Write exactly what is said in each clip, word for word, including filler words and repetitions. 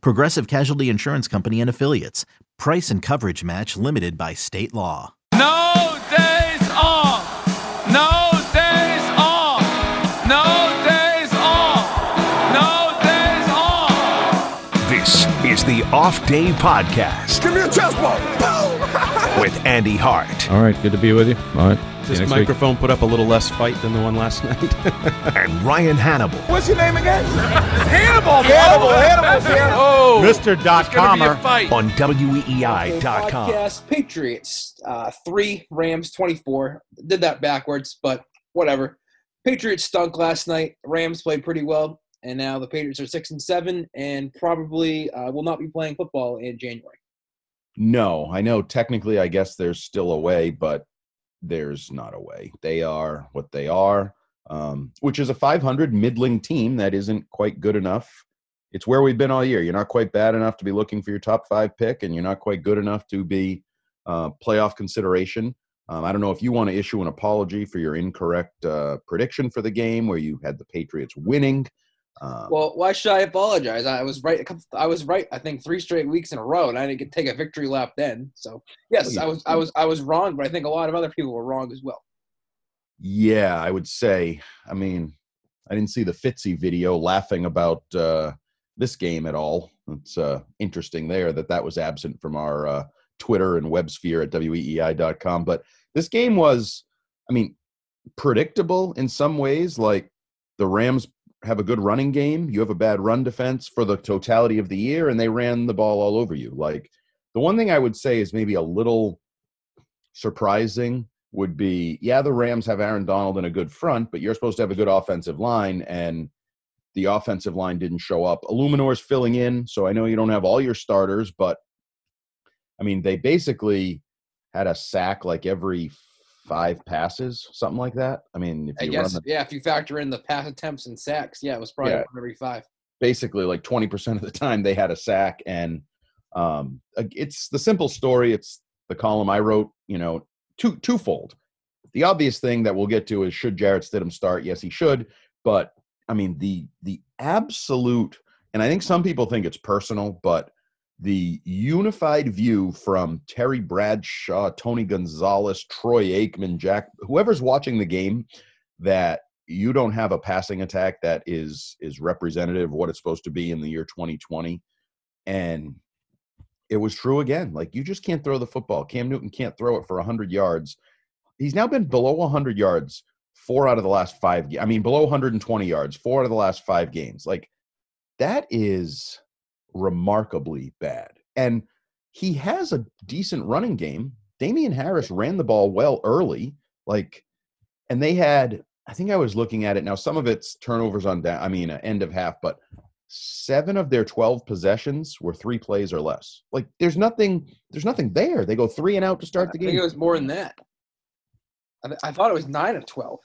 Progressive Casualty Insurance Company and Affiliates. Price and coverage match limited by state law. No days off. No days off. No days off. No days off. This is the Off Day Podcast. Give me a chest bump. With Andy Hart. All right, good to be with you. All right. This microphone week. Put up a little less fight than the one last night. And Ryan Hannable. What's your name again? Hannable. Hannable. Hannable. Hannibal. Oh, Mister Dot-Commer on W E E I dot com. Podcast Patriots uh, three, Rams twenty-four. Did that backwards, but whatever. Patriots stunk last night. Rams played pretty well, and now the Patriots are six and seven, and probably uh, will not be playing football in January. No, I know. Technically, I guess there's still a way, but. There's not a way. They are what they are, um, which is a five hundred middling team that isn't quite good enough. It's where we've been all year. You're not quite bad enough to be looking for your top five pick, and you're not quite good enough to be uh, playoff consideration. Um, I don't know if you want to issue an apology for your incorrect uh, prediction for the game where you had the Patriots winning. Um, well, why should I apologize? I was right. I was right. I think three straight weeks in a row, and I didn't get to take a victory lap then. So yes, I was. I was. I was wrong, but I think a lot of other people were wrong as well. Yeah, I would say. I mean, I didn't see the Fitzy video laughing about uh, this game at all. It's uh, interesting there that that was absent from our uh, Twitter and web sphere at W E E I dot com. But this game was, I mean, predictable in some ways. Like the Rams have a good running game, you have a bad run defense for the totality of the year, and they ran the ball all over you. Like, the one thing I would say is maybe a little surprising would be, yeah, the Rams have Aaron Donald in a good front, but you're supposed to have a good offensive line, and the offensive line didn't show up. Illuminor's filling in, so I know you don't have all your starters, but, I mean, they basically had a sack like every five passes, something like that. I mean, if you I guess, run the, yeah, if you factor in the pass attempts and sacks, yeah, it was probably yeah, every five. Basically, like twenty percent of the time they had a sack, and um, it's the simple story. It's the column I wrote, you know, two, twofold. The obvious thing that we'll get to is, should Jarrett Stidham start? Yes, he should. But, I mean, the the absolute, and I think some people think it's personal, but the unified view from Terry Bradshaw, Tony Gonzalez, Troy Aikman, Jack, whoever's watching the game, that you don't have a passing attack that is is representative of what it's supposed to be in the year twenty twenty. And it was true again. Like, you just can't throw the football. Cam Newton can't throw it for one hundred yards. He's now been below one hundred yards four out of the last five. I mean, below one hundred twenty yards, four out of the last five games. Like, that is remarkably bad. And he has a decent running game. Damian Harris ran the ball well early, like, and they had, I think I was looking at it now, some of it's turnovers on down, I mean, end of half, but seven of their twelve possessions were three plays or less. Like, there's nothing, there's nothing there. They go three and out to start the game. I think it was more than that. I, th- I thought it was nine of twelve.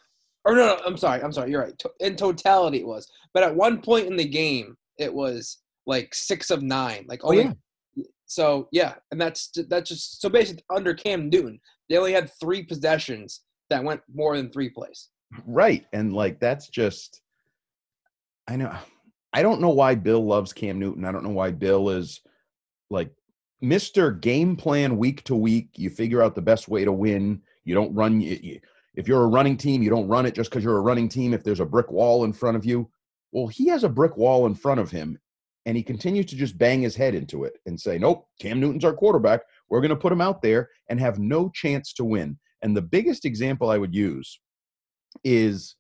Or no, no, I'm sorry. I'm sorry. You're right. In totality, it was. But at one point in the game, it was like six of nine, like only. Oh, yeah. So yeah, and that's that's just so basically under Cam Newton, they only had three possessions that went more than three plays. Right, and like that's just, I know, I don't know why Bill loves Cam Newton. I don't know why Bill is like Mister Game Plan week to week. You figure out the best way to win. You don't run. You, if you're a running team, you don't run it just because you're a running team. If there's a brick wall in front of you, well, he has a brick wall in front of him. And he continues to just bang his head into it and say, nope, Cam Newton's our quarterback. We're going to put him out there and have no chance to win. And the biggest example I would use is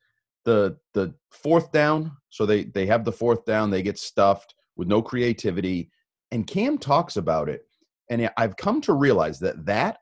the the fourth down. So they, they have the fourth down. They get stuffed with no creativity. And Cam talks about it. And I've come to realize that that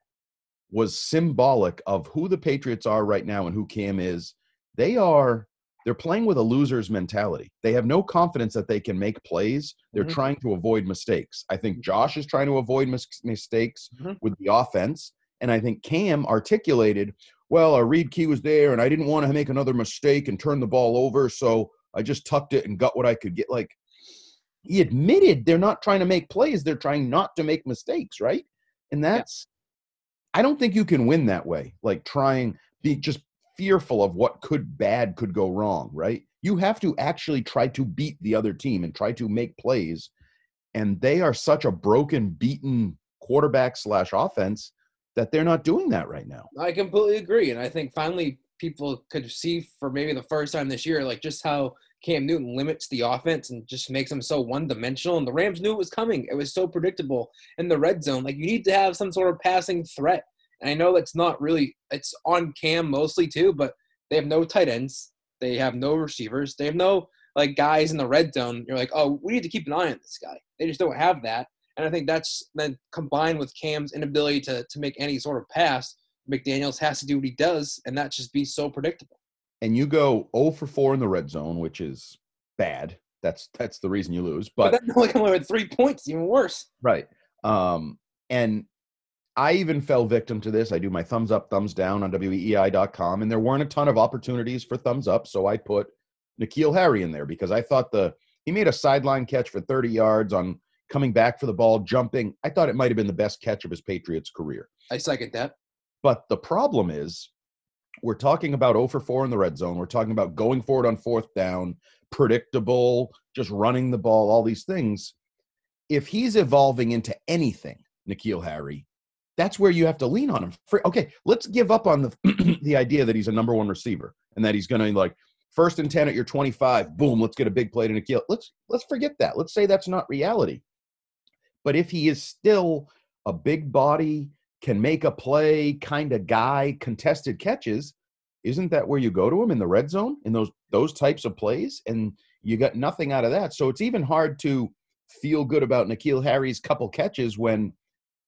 was symbolic of who the Patriots are right now and who Cam is. They are – They're playing with a loser's mentality. They have no confidence that they can make plays. They're mm-hmm. trying to avoid mistakes. I think Josh is trying to avoid mis- mistakes mm-hmm. with the offense. And I think Cam articulated, well, our read key was there, and I didn't want to make another mistake and turn the ball over, so I just tucked it and got what I could get. Like, he admitted they're not trying to make plays. They're trying not to make mistakes, right? And that's yeah. – I don't think you can win that way, like trying – be just fearful of what could bad could go wrong, right? You have to actually try to beat the other team and try to make plays, and they are such a broken, beaten quarterback slash offense that they're not doing that right now. I completely agree, and I think finally people could see for maybe the first time this year, like just how Cam Newton limits the offense and just makes them so one-dimensional, and the Rams knew it was coming. It was so predictable in the red zone. Like, you need to have some sort of passing threat, and I know it's not really – it's on Cam mostly too, but they have no tight ends. They have no receivers. They have no, like, guys in the red zone. You're like, oh, we need to keep an eye on this guy. They just don't have that. And I think that's then combined with Cam's inability to to make any sort of pass, McDaniels has to do what he does, and that just be so predictable. And you go oh for four in the red zone, which is bad. That's that's the reason you lose. But, but that's like only with three points, even worse. Right. Um, and I even fell victim to this. I do my thumbs up, thumbs down on W E E I dot com, and there weren't a ton of opportunities for thumbs up, so I put N'Keal Harry in there because I thought the he made a sideline catch for thirty yards on – coming back for the ball, jumping. I thought it might have been the best catch of his Patriots career. I second that. But the problem is we're talking about oh for four in the red zone. We're talking about going for it on fourth down, predictable, just running the ball, all these things. If he's evolving into anything, N'Keal Harry, that's where you have to lean on him. For, okay, let's give up on the the idea that he's a number one receiver and that he's going to, like, first and ten at your twenty-five, boom, let's get a big play to N'Keal. Let's, let's forget that. Let's say that's not reality. But if he is still a big body, can make a play kind of guy, contested catches, isn't that where you go to him in the red zone, in those those types of plays? And you got nothing out of that. So it's even hard to feel good about N'Keal Harry's couple catches when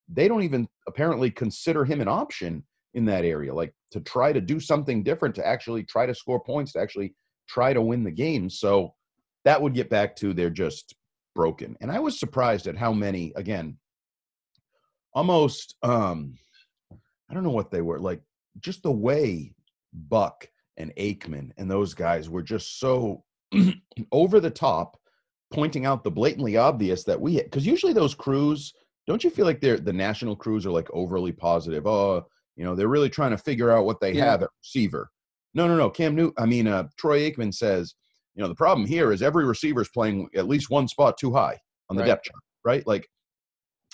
they don't even apparently consider him an option in that area, like to try to do something different, to actually try to score points, to actually try to win the game. So that would get back to they're just – broken. And I was surprised at how many, again, almost, um, I don't know what they were, like just the way Buck and Aikman and those guys were just so over the top, pointing out the blatantly obvious that we hit. Because usually those crews, don't you feel like they're the national crews are like overly positive? Oh, you know, they're really trying to figure out what they yeah. have at receiver. No, no, no. Cam Newton, I mean, uh, Troy Aikman says, you know, the problem here is every receiver is playing at least one spot too high on the right. depth chart, right? Like,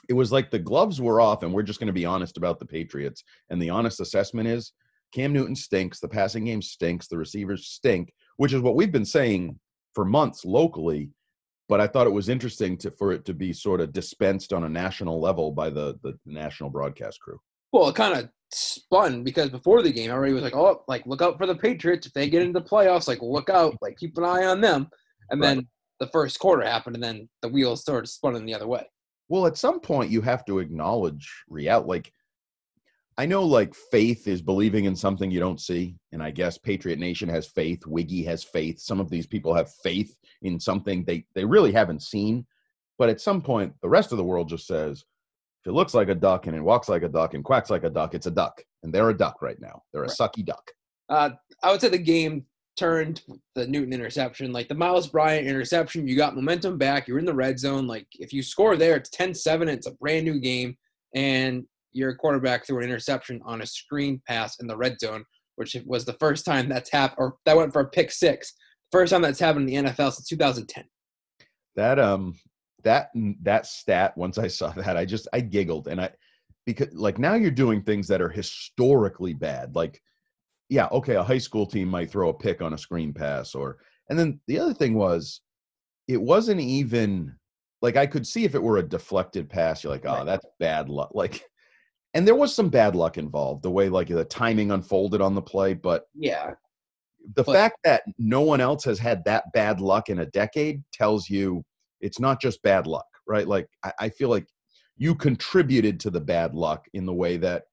it was like the gloves were off, and we're just going to be honest about the Patriots. And the honest assessment is Cam Newton stinks, the passing game stinks, the receivers stink, which is what we've been saying for months locally. But I thought it was interesting to, for it to be sort of dispensed on a national level by the, the national broadcast crew. Well, it kind of spun because before the game, everybody was like, oh, like, look out for the Patriots. If they get into the playoffs, like, look out, like, keep an eye on them. And right. then the first quarter happened, and then the wheels started spinning the other way. Well, at some point, you have to acknowledge reality. Like, I know, like, faith is believing in something you don't see. And I guess Patriot Nation has faith. Wiggy has faith. Some of these people have faith in something they, they really haven't seen. But at some point, the rest of the world just says, if it looks like a duck and it walks like a duck and quacks like a duck, it's a duck. And they're a duck right now. They're a right. sucky duck. Uh, I would say the game turned the Newton interception. Like the Miles Bryant interception, you got momentum back. You're in the red zone. Like if you score there, it's ten seven. It's a brand new game. And your quarterback threw an interception on a screen pass in the red zone, which was the first time that's happened. Or that went for a pick six. First time that's happened in the N F L since two thousand ten. That – um. That that stat, once I saw that, I just I giggled. And I because like now you're doing things that are historically bad. Like, yeah, okay, a high school team might throw a pick on a screen pass or and then the other thing was it wasn't even like I could see if it were a deflected pass, you're like, oh, right. that's bad luck. Like and there was some bad luck involved, the way like the timing unfolded on the play, but yeah. The but, fact that no one else has had that bad luck in a decade tells you it's not just bad luck, right? Like, I, I feel like you contributed to the bad luck in the way that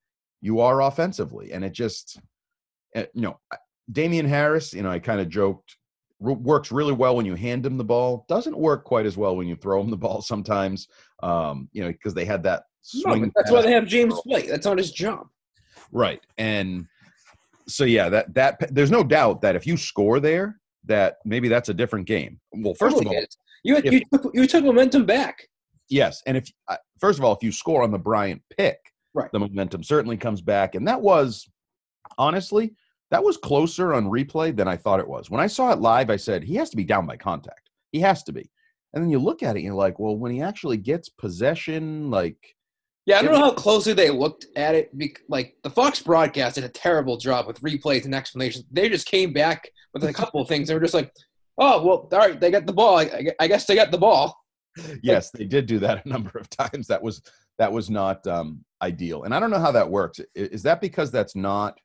you are offensively. And it just, you know, Damian Harris, you know, I kind of joked re- works really well when you hand him the ball. Doesn't work quite as well when you throw him the ball sometimes, um, you know, because they had that swing. No, that's why they have James White. That's not his job. Right. And so, yeah, that that there's no doubt that if you score there, that maybe that's a different game. Well, first totally of all, you, if, you, took, you took momentum back. Yes. And if first of all, if you score on the Bryant pick, right, the momentum certainly comes back. And that was, honestly, that was closer on replay than I thought it was. When I saw it live, I said, he has to be down by contact. He has to be. And then you look at it, and you're like, well, when he actually gets possession, like – yeah, I don't know how closely they looked at it. Like, the Fox broadcast did a terrible job with replays and explanations. They just came back with a couple of things. They were just like, oh, well, all right, they got the ball. I guess they got the ball. Yes, they did do that a number of times. That was that was not um, ideal. And I don't know how that works. Is that because that's not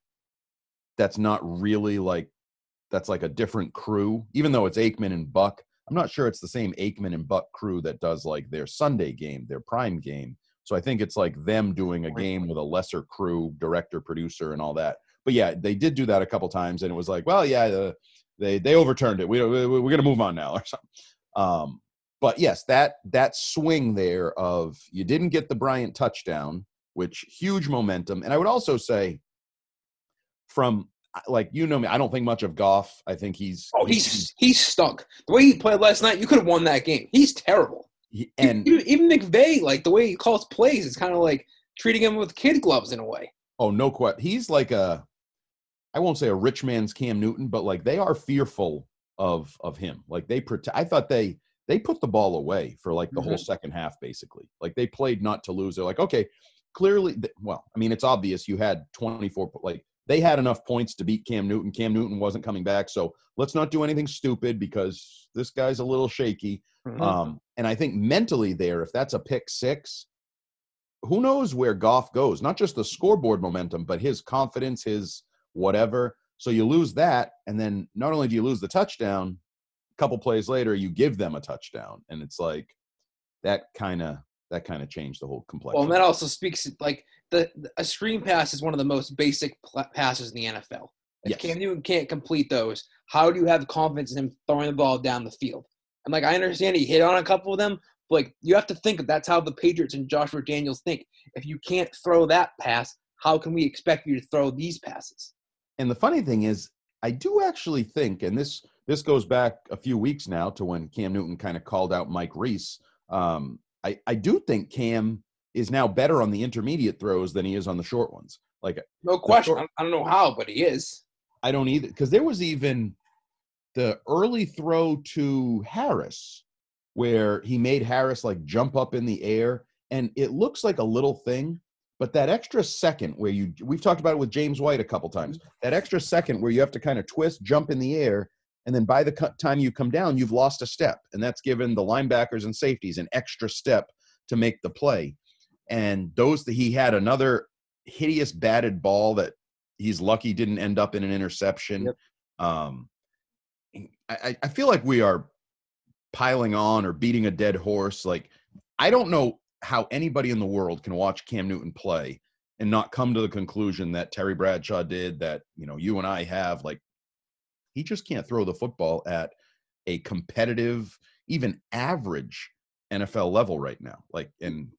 that's not really like – that's like a different crew, even though it's Aikman and Buck? I'm not sure it's the same Aikman and Buck crew that does like their Sunday game, their prime game. So I think it's like them doing a game with a lesser crew, director, producer, and all that. But yeah, they did do that a couple times, and it was like, well, yeah, uh, they they overturned it. We, we we're going to move on now or something. Um, but yes, that that swing there of you didn't get the Bryant touchdown, which huge momentum. And I would also say, from like you know me, I don't think much of Goff. I think he's oh he's he's, he's stunk. The way he played last night, you could have won that game. He's terrible. And even McVay, like the way he calls plays, is kind of like treating him with kid gloves in a way. Oh, no question. He's like a, I won't say a rich man's Cam Newton, but like they are fearful of of him. Like they protect. I thought they they put the ball away for like the mm-hmm. whole second half, basically. Like they played not to lose. They're like, okay, clearly, th- well, I mean, it's obvious you had twenty-four. Like they had enough points to beat Cam Newton. Cam Newton wasn't coming back, so let's not do anything stupid because this guy's a little shaky. Mm-hmm. Um, and I think mentally there, if that's a pick six, who knows where Goff goes, not just the scoreboard momentum, but his confidence, his whatever. So you lose that. And then not only do you lose the touchdown, a couple plays later, you give them a touchdown. And it's like that kind of, that kind of changed the whole complexion. Well, and that also speaks to, like the, a screen pass is one of the most basic pl- passes in the N F L. If yes. Cam Newton can't complete those, how do you have confidence in him throwing the ball down the field? And, like, I understand he hit on a couple of them, but, like, you have to think that's how the Patriots and Joshua Daniels think. If you can't throw that pass, how can we expect you to throw these passes? And the funny thing is, I do actually think, and this this goes back a few weeks now to when Cam Newton kind of called out Mike Reese, um, I, I do think Cam is now better on the intermediate throws than he is on the short ones. Like, no question. Short, I don't know how, but he is. I don't either, because there was even – the early throw to Harris where he made Harris like jump up in the air, and it looks like a little thing, but that extra second where you, we've talked about it with James White a couple times, that extra second where you have to kind of twist, jump in the air, and then by the time you come down, you've lost a step, and that's given the linebackers and safeties an extra step to make the play. And those that he had another hideous batted ball that he's lucky didn't end up in an interception. Yep. Um, I, I feel like we are piling on or beating a dead horse. Like, I don't know how anybody in the world can watch Cam Newton play and not come to the conclusion that Terry Bradshaw did, that, you know, you and I have. Like, he just can't throw the football at a competitive, even average N F L level right now. Like, and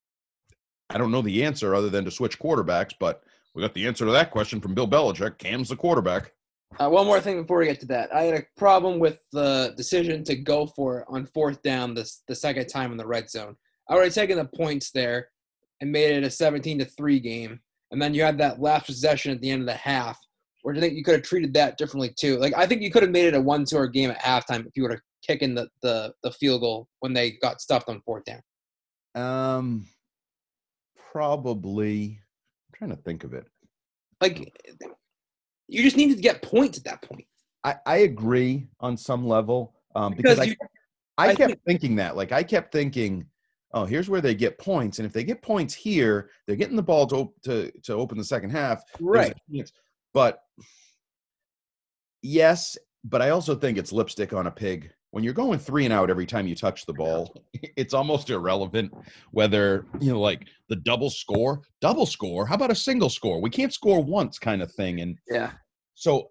I don't know the answer other than to switch quarterbacks, but we got the answer to that question from Bill Belichick. Cam's the quarterback. Uh, one more thing before we get to that. I had a problem with the decision to go for it on fourth down this, the second time in the red zone. I would have taken the points there and made it a seventeen to three game. And then you had that last possession at the end of the half, where I think you could have treated that differently too. Like, I think you could have made it a one-two game at halftime if you would have kicked in the, the, the field goal when they got stuffed on fourth down. Um, probably. I'm trying to think of it. Like – you just needed to get points at that point. I, I agree on some level um, because, because you, I, I, I kept think, thinking that. Like, I kept thinking, oh, here's where they get points. And if they get points here, they're getting the ball to to, to open the second half. Right. But, yes, but I also think it's lipstick on a pig. When you're going three and out every time you touch the ball, it's almost irrelevant whether, you know, like the double score, double score, how about a single score? We can't score once kind of thing. And yeah, so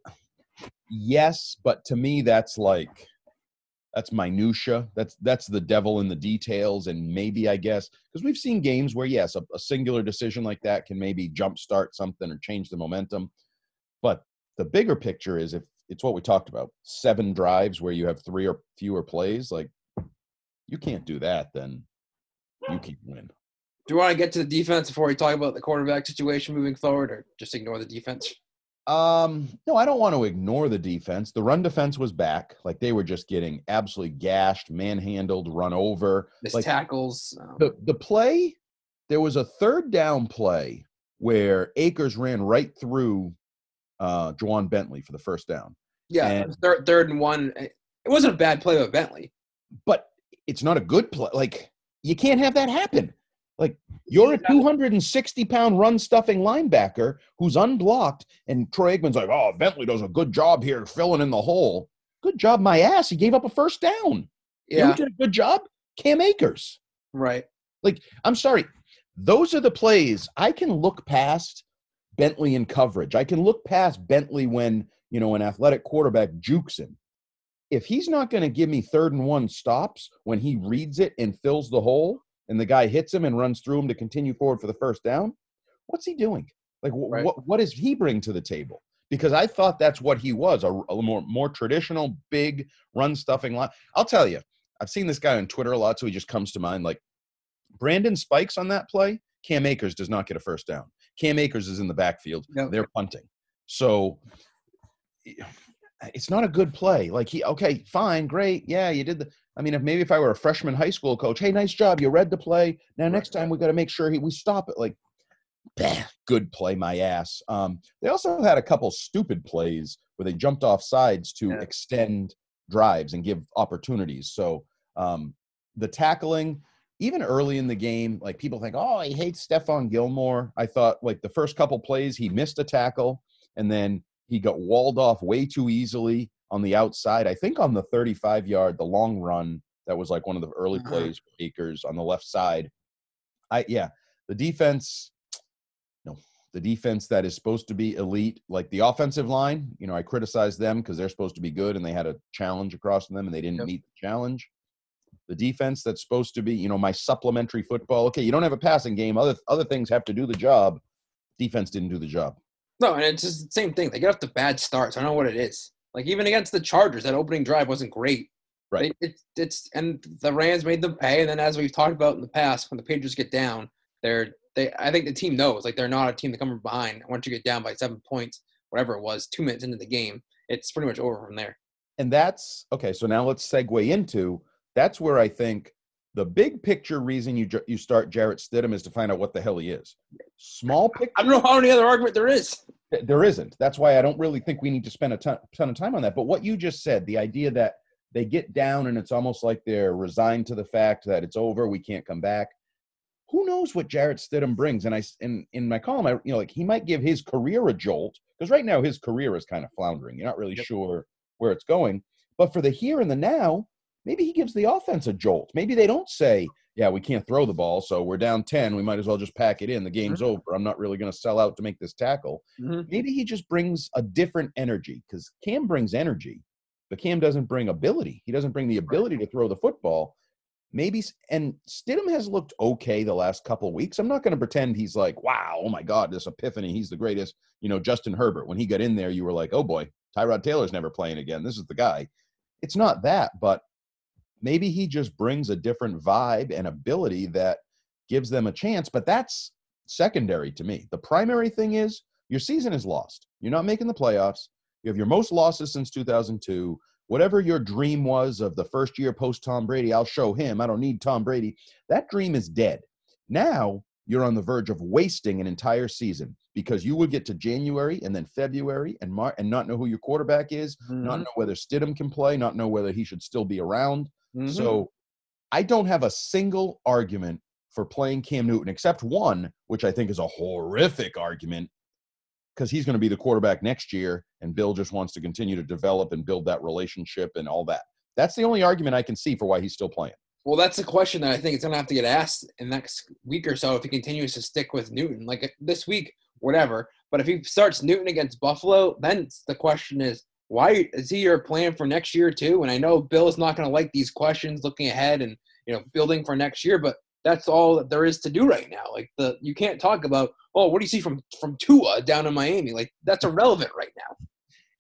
yes, but to me, that's like, That's minutia. That's that's the devil in the details, and maybe, I guess, because we've seen games where, yes, a, a singular decision like that can maybe jumpstart something or change the momentum. But the bigger picture is, if it's what we talked about, seven drives where you have three or fewer plays, like, you can't do that, then you can't win. Do you want to get to the defense before we talk about the quarterback situation moving forward, or just ignore the defense? Um, no, I don't want to ignore the defense. The run defense was back. Like, they were just getting absolutely gashed, manhandled, run over. Missed like, tackles. Um, the, the play, there was a third down play where Akers ran right through uh, Juwan Bentley for the first down. Yeah, and, third, third and one. It wasn't a bad play by Bentley. But it's not a good play. Like, you can't have that happen. Like, you're a two hundred sixty pound run-stuffing linebacker who's unblocked, and Troy Aikman's like, oh, Bentley does a good job here filling in the hole. Good job, my ass. He gave up a first down. Yeah. You did a good job, Cam Akers. Right. Like, I'm sorry. Those are the plays. I can look past Bentley in coverage. I can look past Bentley when, you know, an athletic quarterback jukes him. If he's not going to give me third and one stops when he reads it and fills the hole, and the guy hits him and runs through him to continue forward for the first down, what's he doing? Like, wh- right. what what does he bring to the table? Because I thought that's what he was, a, a more, more traditional, big, run-stuffing line. I'll tell you, I've seen this guy on Twitter a lot, so he just comes to mind. Like, Brandon Spikes on that play, Cam Akers does not get a first down. Cam Akers is in the backfield. Nope. They're punting. So it's not a good play. Like, he, okay, fine, great, yeah, you did the – I mean, if maybe if I were a freshman high school coach, hey, nice job, you read the play. Now next time we got to make sure he, we stop it. Like, bah, good play, my ass. Um, they also had a couple stupid plays where they jumped off sides to yeah. extend drives and give opportunities. So um, the tackling, even early in the game, like, people think, oh, I hate Stephon Gilmore. I thought, like, the first couple plays he missed a tackle, and then he got walled off way too easily on the outside. I think on the thirty-five yard, the long run, that was like one of the early uh-huh. plays for Akers on the left side. I yeah, the defense, no, the defense that is supposed to be elite, like the offensive line, you know, I criticized them because they're supposed to be good and they had a challenge across them and they didn't yep. meet the challenge. The defense that's supposed to be, you know, my supplementary football. Okay, you don't have a passing game. Other other things have to do the job. Defense didn't do the job. No, and it's just the same thing. They get off to bad starts. I don't know what it is. Like, even against the Chargers, that opening drive wasn't great. Right. It, it, it's and the Rams made them pay. And then, as we've talked about in the past, when the Patriots get down, they're they. I think the team knows, like, they're not a team to come from behind. Once you get down by seven points, whatever it was, two minutes into the game, it's pretty much over from there. And that's okay. So now let's segue into that's where I think the big picture reason you you start Jarrett Stidham is to find out what the hell he is. Small picture. I don't know how any other argument there is. There isn't. That's why I don't really think we need to spend a ton, ton of time on that. But what you just said, the idea that they get down and it's almost like they're resigned to the fact that it's over, we can't come back. Who knows what Jarrett Stidham brings? And I, in, in my column, I, you know, like, he might give his career a jolt, because right now his career is kind of floundering. You're not really yep. sure where it's going. But for the here and the now, maybe he gives the offense a jolt. Maybe they don't say, yeah, we can't throw the ball, so we're down ten. We might as well just pack it in. The game's mm-hmm. over. I'm not really going to sell out to make this tackle. Mm-hmm. Maybe he just brings a different energy, because Cam brings energy, but Cam doesn't bring ability. He doesn't bring the ability to throw the football. Maybe, and Stidham has looked okay the last couple of weeks. I'm not going to pretend he's like, wow, oh my God, this epiphany. He's the greatest. You know, Justin Herbert, when he got in there, you were like, oh boy, Tyrod Taylor's never playing again. This is the guy. It's not that, but maybe he just brings a different vibe and ability that gives them a chance, but that's secondary to me. The primary thing is your season is lost. You're not making the playoffs. You have your most losses since two thousand two. Whatever your dream was of the first year post-Tom Brady, I'll show him, I don't need Tom Brady, that dream is dead. Now you're on the verge of wasting an entire season, because you will get to January and then February and March and not know who your quarterback is, mm-hmm. not know whether Stidham can play, not know whether he should still be around. Mm-hmm. So I don't have a single argument for playing Cam Newton, except one, which I think is a horrific argument, because he's going to be the quarterback next year, and Bill just wants to continue to develop and build that relationship and all that. That's the only argument I can see for why he's still playing. Well, that's a question that I think it's going to have to get asked in the next week or so if he continues to stick with Newton. Like, this week, whatever. But if he starts Newton against Buffalo, then the question is, why is he your plan for next year too? And I know Bill is not going to like these questions looking ahead and, you know, building for next year, but that's all that there is to do right now. Like the, you can't talk about, oh, what do you see from, from Tua down in Miami? Like that's irrelevant right now.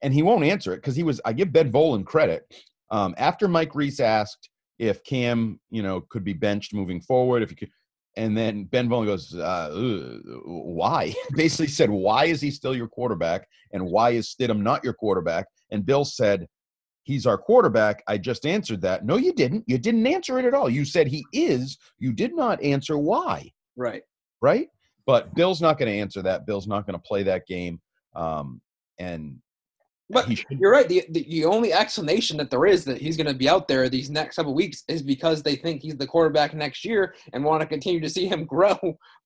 And he won't answer it. Cause he was, I give Ben Volin credit. Um, after Mike Reese asked if Cam, you know, could be benched moving forward, if he could, and then Ben Volin goes, uh, ugh, why? Basically said, why is he still your quarterback? And why is Stidham not your quarterback? And Bill said, he's our quarterback. I just answered that. No, you didn't. You didn't answer it at all. You said he is. You did not answer why. Right. Right? But Bill's not going to answer that. Bill's not going to play that game. Um, and But you're right. The, the the only explanation that there is that he's going to be out there these next couple of weeks is because they think he's the quarterback next year and want to continue to see him grow.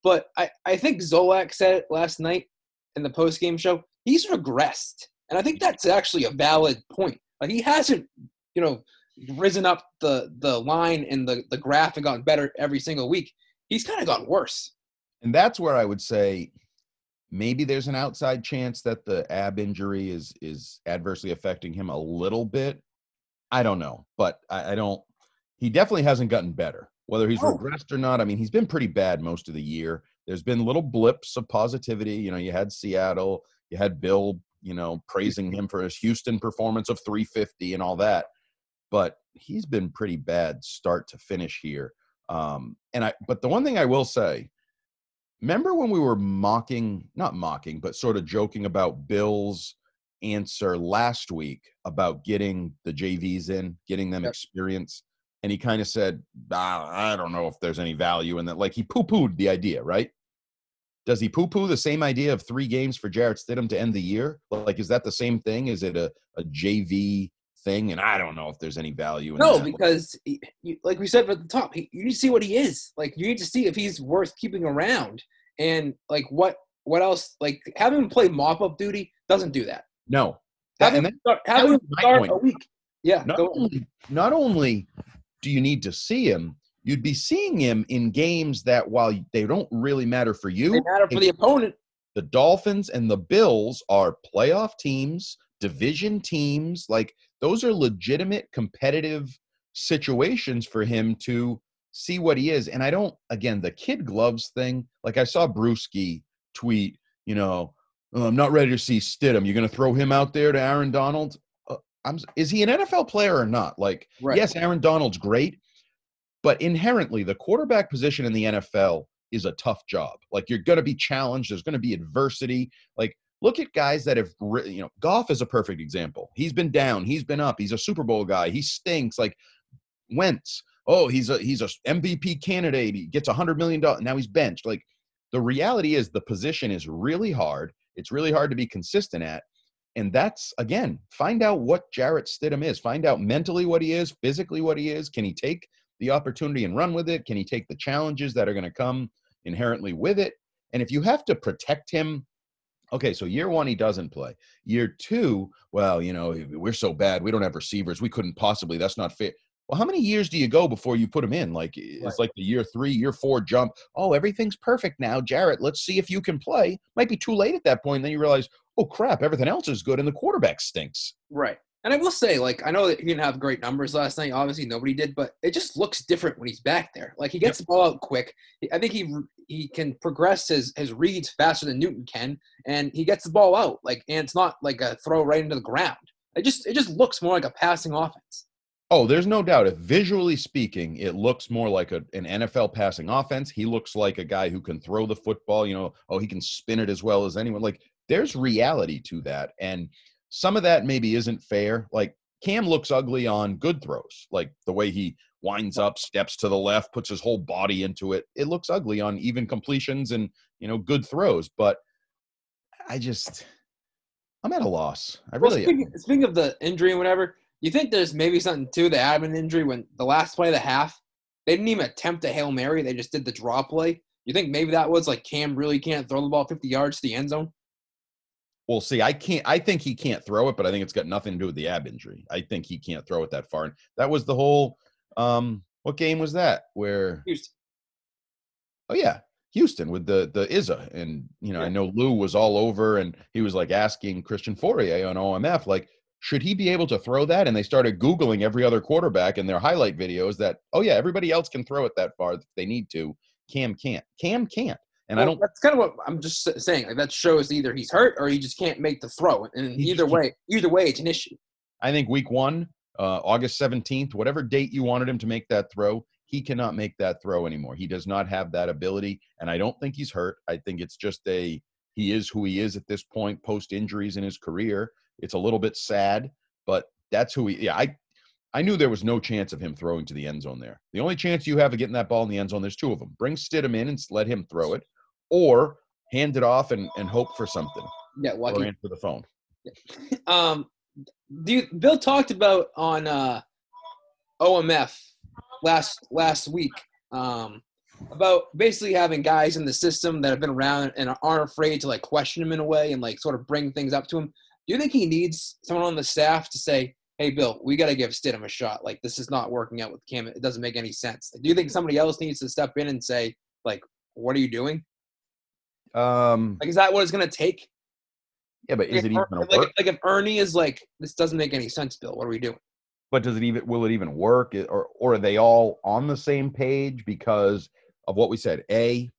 But I, I think Zolak said it last night in the postgame show. He's regressed. And I think that's actually a valid point. Like he hasn't, you know, risen up the, the line and the, the graph and gotten better every single week. He's kind of gotten worse. And that's where I would say – maybe there's an outside chance that the ab injury is is adversely affecting him a little bit. I don't know, but I, I don't – he definitely hasn't gotten better, whether he's oh. regressed or not. I mean, he's been pretty bad most of the year. There's been little blips of positivity. You know, you had Seattle, you had Bill, you know, praising him for his Houston performance of three fifty and all that. But he's been pretty bad start to finish here. Um, and I but the one thing I will say – remember when we were mocking, not mocking, but sort of joking about Bill's answer last week about getting the J Vs in, getting them yep. experience? And he kind of said, ah, I don't know if there's any value in that. Like he poo-pooed the idea, right? Does he poo-poo the same idea of three games for Jarrett Stidham to end the year? Like, is that the same thing? Is it a, a J V thing? And I don't know if there's any value in no, that. No, because he, like we said at the top, he, you need to see what he is. Like you need to see if he's worth keeping around. And, like, what what else? Like, having him play mop-up duty doesn't do that. No. That, having him start, having him start a week. Yeah. Not only, not only do you need to see him, you'd be seeing him in games that, while they don't really matter for you, they matter for the opponent. The Dolphins and the Bills are playoff teams, division teams. Like, those are legitimate competitive situations for him to – see what he is. And I don't, again, the kid gloves thing, like I saw Bruski tweet, you know, oh, I'm not ready to see Stidham. You're going to throw him out there to Aaron Donald? Uh, I'm, is he an N F L player or not? Like, right. Yes, Aaron Donald's great, but inherently the quarterback position in the N F L is a tough job. Like you're going to be challenged. There's going to be adversity. Like look at guys that have, you know, Goff is a perfect example. He's been down. He's been up. He's a Super Bowl guy. He stinks. Like Wentz. Oh, he's a he's a M V P candidate. He gets one hundred million dollars. Now he's benched. Like, the reality is the position is really hard. It's really hard to be consistent at. And that's, again, find out what Jarrett Stidham is. Find out mentally what he is, physically what he is. Can he take the opportunity and run with it? Can he take the challenges that are going to come inherently with it? And if you have to protect him, okay, so year one, he doesn't play. Year two, well, you know, we're so bad. We don't have receivers. We couldn't possibly. That's not fair. Well, how many years do you go before you put him in? Like, it's right. like the year three, year four jump. Oh, everything's perfect now, Jarrett. Let's see if you can play. Might be too late at that point. And then you realize, oh, crap, everything else is good and the quarterback stinks. Right. And I will say, like, I know that he didn't have great numbers last night. Obviously, nobody did. But it just looks different when he's back there. Like, he gets yep. the ball out quick. I think he he can progress his, his reads faster than Newton can. And he gets the ball out. Like, and it's not like a throw right into the ground. It just It just looks more like a passing offense. Oh, there's no doubt. If visually speaking, it looks more like a, an N F L passing offense. He looks like a guy who can throw the football. You know, oh, he can spin it as well as anyone. Like, there's reality to that. And some of that maybe isn't fair. Like, Cam looks ugly on good throws. Like, the way he winds up, steps to the left, puts his whole body into it. It looks ugly on even completions and, you know, good throws. But I just – I'm at a loss. I really well, – speaking, speaking of the injury and whatever – you think there's maybe something to the abdomen injury when the last play of the half, they didn't even attempt a Hail Mary. They just did the draw play. You think maybe that was like Cam really can't throw the ball fifty yards to the end zone? We'll see. I can't. I think he can't throw it, but I think it's got nothing to do with the ab injury. I think he can't throw it that far. And that was the whole um, – what game was that? Where? Houston. Oh, yeah. Houston with the the I S A. And, you know, yeah. I know Lou was all over, and he was like asking Christian Fourier on O M F, like, should he be able to throw that? And they started Googling every other quarterback in their highlight videos that, oh, yeah, everybody else can throw it that far if they need to. Cam can't. Cam can't. And well, I don't – that's kind of what I'm just saying. Like, that shows either he's hurt or he just can't make the throw. And either way, either way, it's an issue. I think week one, uh, August seventeenth, whatever date you wanted him to make that throw, he cannot make that throw anymore. He does not have that ability, and I don't think he's hurt. I think it's just a – he is who he is at this point, post-injuries in his career. It's a little bit sad, but that's who he – yeah, I I knew there was no chance of him throwing to the end zone there. The only chance you have of getting that ball in the end zone, there's two of them. Bring Stidham in and let him throw it, or hand it off and, and hope for something. Yeah, well, or I can, answer the phone. Yeah. Um, do you, Bill talked about on uh, O M F last last week um, about basically having guys in the system that have been around and aren't afraid to like question him in a way and like sort of bring things up to him. Do you think he needs someone on the staff to say, hey, Bill, we got to give Stidham a shot. Like, this is not working out with Cam. It doesn't make any sense. Do you think somebody else needs to step in and say, like, what are you doing? Um, like, is that what it's going to take? Yeah, but is it even going to work? Like, if Ernie is like, this doesn't make any sense, Bill, what are we doing? But does it even, will it even work? Or, or are they all on the same page because of what we said? A,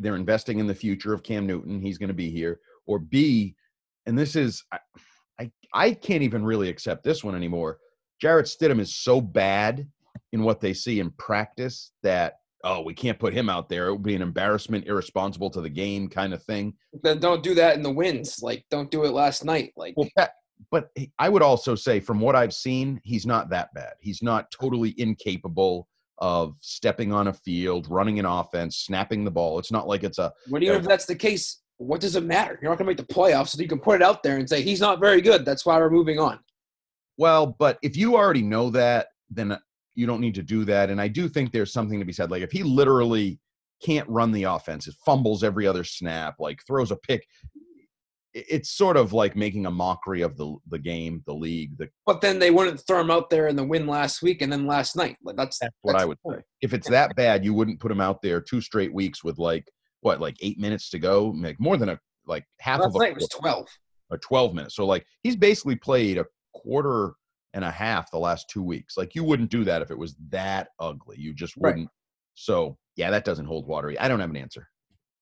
they're investing in the future of Cam Newton. He's going to be here. Or B, and this is, I, I, I can't even really accept this one anymore. Jarrett Stidham is so bad in what they see in practice that, oh, we can't put him out there. It would be an embarrassment, irresponsible to the game kind of thing. Then don't do that in the wins. Like, don't do it last night. Like, well, that, but I would also say from what I've seen, he's not that bad. He's not totally incapable of stepping on a field, running an offense, snapping the ball. It's not like it's a – what even if that's the case? What does it matter? You're not going to make the playoffs, so you can put it out there and say, he's not very good. That's why we're moving on. Well, but if you already know that, then you don't need to do that. And I do think there's something to be said. Like, if he literally can't run the offense, it fumbles every other snap, like throws a pick, it's sort of like making a mockery of the the game, the league. The... But then they wouldn't throw him out there in the win last week and then last night. Like That's, that's what that's I would say. If it's that bad, you wouldn't put him out there two straight weeks with, like, what, like eight minutes to go, like more than a like half Last of a night was twelve or twelve minutes. So like he's basically played a quarter and a half the last two weeks. Like you wouldn't do that if it was that ugly. You just wouldn't. Right. So yeah, that doesn't hold water. I don't have an answer.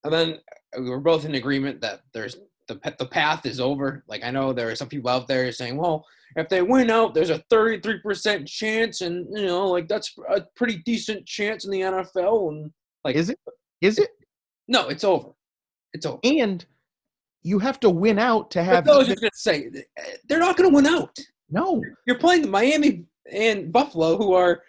And then we're both in agreement that there's the the path is over. Like I know there are some people out there saying, well, if they win out, there's a thirty-three percent chance, and you know, like that's a pretty decent chance in the N F L. And like, is it? Is it? No, it's over. It's over. And you have to win out to have. I was just going to say, they're not going to win out. No. You're playing Miami and Buffalo, who are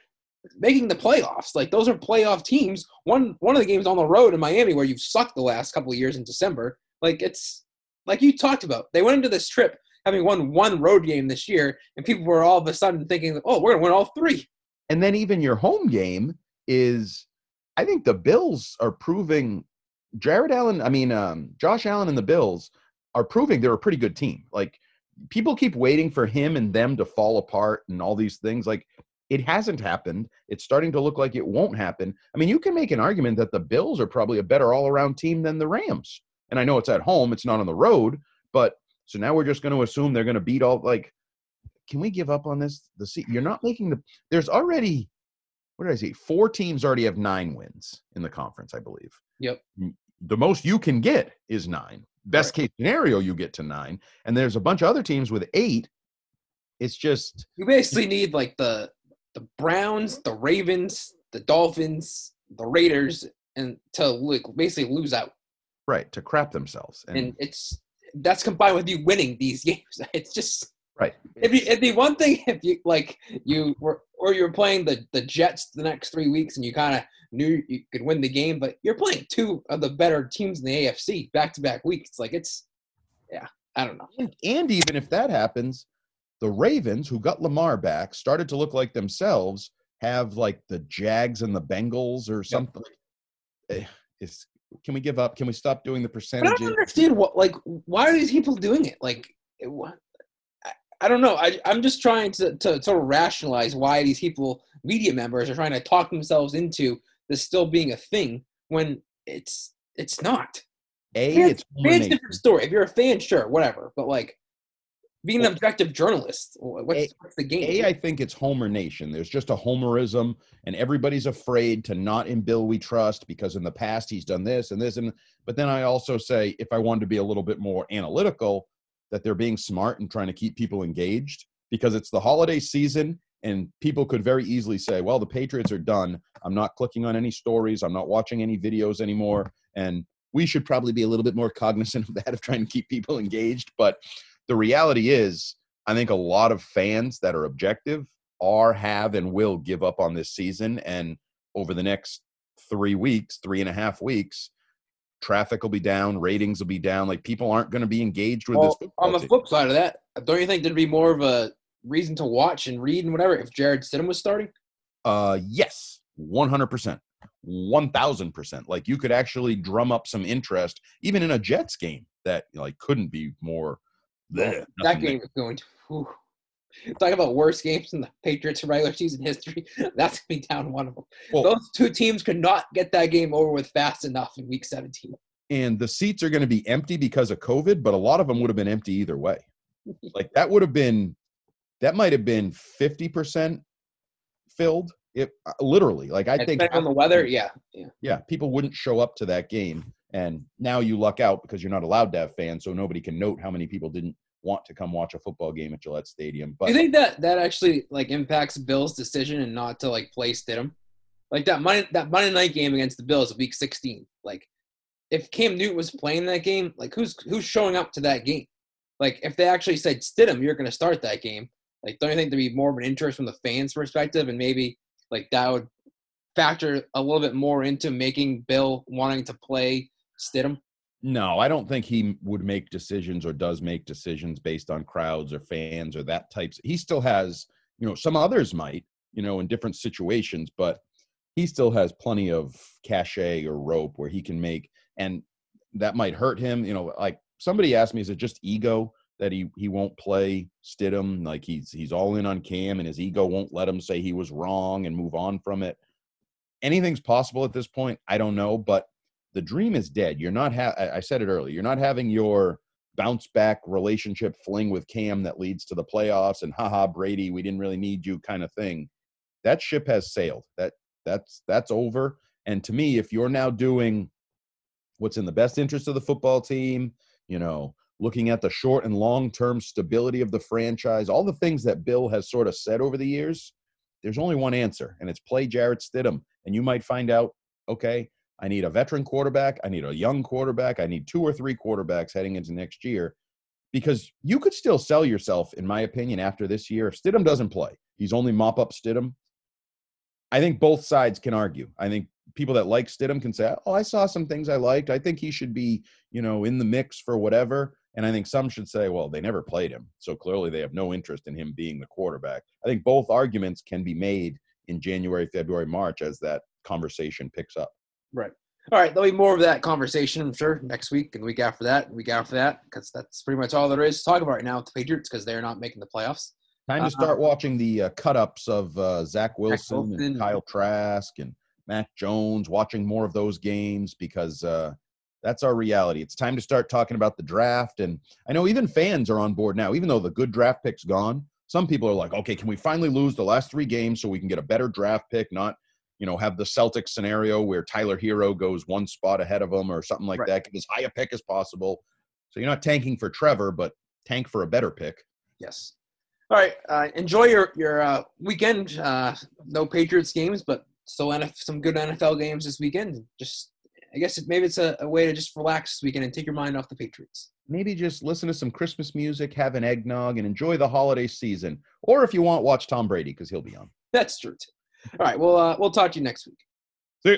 making the playoffs. Like, those are playoff teams. One one of the games on the road in Miami where you've sucked the last couple of years in December. Like, it's like you talked about. They went into this trip having won one road game this year, and people were all of a sudden thinking, oh, we're going to win all three. And then even your home game is, I think the Bills are proving – Jared Allen, I mean, um, Josh Allen and the Bills are proving they're a pretty good team. Like, people keep waiting for him and them to fall apart and all these things. Like, it hasn't happened. It's starting to look like it won't happen. I mean, you can make an argument that the Bills are probably a better all-around team than the Rams. And I know it's at home. It's not on the road. But so now we're just going to assume they're going to beat all – like, can we give up on this? The seat? You're not making the – there's already – what did I see? Four teams already have nine wins in the conference, I believe. Yep. The most you can get is nine. Best right. case scenario, you get to nine. And there's a bunch of other teams with eight. It's just – you basically need like the the Browns, the Ravens, the Dolphins, the Raiders, and to like basically lose out. Right, to crap themselves. And, and it's – that's combined with you winning these games. It's just – right. It'd be, it'd be one thing if you like you were or you're playing the, the Jets the next three weeks and you kind of knew you could win the game, but you're playing two of the better teams in the A F C back to back weeks. Like it's, yeah, I don't know. And, and even if that happens, the Ravens, who got Lamar back, started to look like themselves. Have like the Jags and the Bengals or something. Yep. It's, can we give up? Can we stop doing the percentages? But I don't understand what like why are these people doing it? Like what? I don't know. I, I'm just trying to, to sort of rationalize why these people, media members, are trying to talk themselves into this still being a thing when it's it's not. A, fans, it's fans different story. If you're a fan, sure, whatever. But like, being an objective journalist. What's, a, what's the game? A, I think it's Homer Nation. There's just a Homerism, and everybody's afraid to not in Bill we trust because in the past he's done this and this. and. But then I also say, if I wanted to be a little bit more analytical, that they're being smart and trying to keep people engaged because it's the holiday season and people could very easily say, well, the Patriots are done. I'm not clicking on any stories. I'm not watching any videos anymore. And we should probably be a little bit more cognizant of that, of trying to keep people engaged. But the reality is, I think a lot of fans that are objective are, have, and will give up on this season. And over the next three weeks, three and a half weeks, traffic will be down, ratings will be down. Like, people aren't going to be engaged with well, this football on the team. Flip side of that, don't you think there'd be more of a reason to watch and read and whatever if Jarrett Stidham was starting? Uh, yes, one hundred percent. one thousand percent. Like, you could actually drum up some interest, even in a Jets game that, like, couldn't be more. Bleh, that game there. Is going to whew. Talk about worst games in the Patriots regular season history. That's going to be down one of them. Well, those two teams could not get that game over with fast enough in week seventeen. And the seats are going to be empty because of COVID, but a lot of them would have been empty either way. Like, that would have been – that might have been fifty percent filled, it, literally. Like, I and think – on the weather, yeah, yeah. Yeah, people wouldn't show up to that game. And now you luck out because you're not allowed to have fans, so nobody can note how many people didn't want to come watch a football game at Gillette Stadium. But do you think that that actually, like, impacts Bill's decision and not to, like, play Stidham? Like, that Monday, that Monday night game against the Bills, week sixteen. Like, if Cam Newton was playing that game, like, who's who's showing up to that game? Like, if they actually said, Stidham, you're going to start that game, like, don't you think there'd be more of an interest from the fans' perspective, and maybe, like, that would factor a little bit more into making Bill wanting to play Stidham? No, I don't think he would make decisions or does make decisions based on crowds or fans or that types. He still has, you know, some others might, you know, in different situations, but he still has plenty of cachet or rope where he can make, and that might hurt him. You know, like, somebody asked me, is it just ego that he, he won't play Stidham? Like, he's, he's all in on Cam and his ego won't let him say he was wrong and move on from it. Anything's possible at this point. I don't know, but the dream is dead. You're not ha- – I said it earlier. You're not having your bounce-back relationship fling with Cam that leads to the playoffs and, ha-ha, Brady, we didn't really need you kind of thing. That ship has sailed. That that's that's over. And to me, if you're now doing what's in the best interest of the football team, you know, looking at the short and long-term stability of the franchise, all the things that Bill has sort of said over the years, there's only one answer, and it's play Jarrett Stidham. And you might find out, okay, I need a veteran quarterback. I need a young quarterback. I need two or three quarterbacks heading into next year, because you could still sell yourself, in my opinion, after this year. If Stidham doesn't play, he's only mop-up Stidham. I think both sides can argue. I think people that like Stidham can say, oh, I saw some things I liked. I think he should be, you know, in the mix for whatever. And I think some should say, well, they never played him, so clearly they have no interest in him being the quarterback. I think both arguments can be made in January, February, March as that conversation picks up. Right. All right. There'll be more of that conversation, I'm sure, next week and week after that, and week after that, because that's pretty much all there is to talk about right now with the Patriots, because they're not making the playoffs. Time uh, to start watching the uh, cut-ups of uh, Zach Wilson, Wilson and Kyle Trask and Mac Jones, watching more of those games, because uh, that's our reality. It's time to start talking about the draft. And I know even fans are on board now, even though the good draft pick's gone. Some people are like, okay, can we finally lose the last three games so we can get a better draft pick, not – you know, have the Celtics scenario where Tyler Hero goes one spot ahead of him or something like right. that. Get as high a pick as possible. So you're not tanking for Trevor, but tank for a better pick. Yes. All right. Uh, enjoy your, your uh, weekend. Uh, no Patriots games, but still N F L, some good N F L games this weekend. Just, I guess it, maybe it's a, a way to just relax this weekend and take your mind off the Patriots. Maybe just listen to some Christmas music, have an eggnog, and enjoy the holiday season. Or if you want, watch Tom Brady, because he'll be on. That's true, too. All right, well, uh, we'll talk to you next week. See you.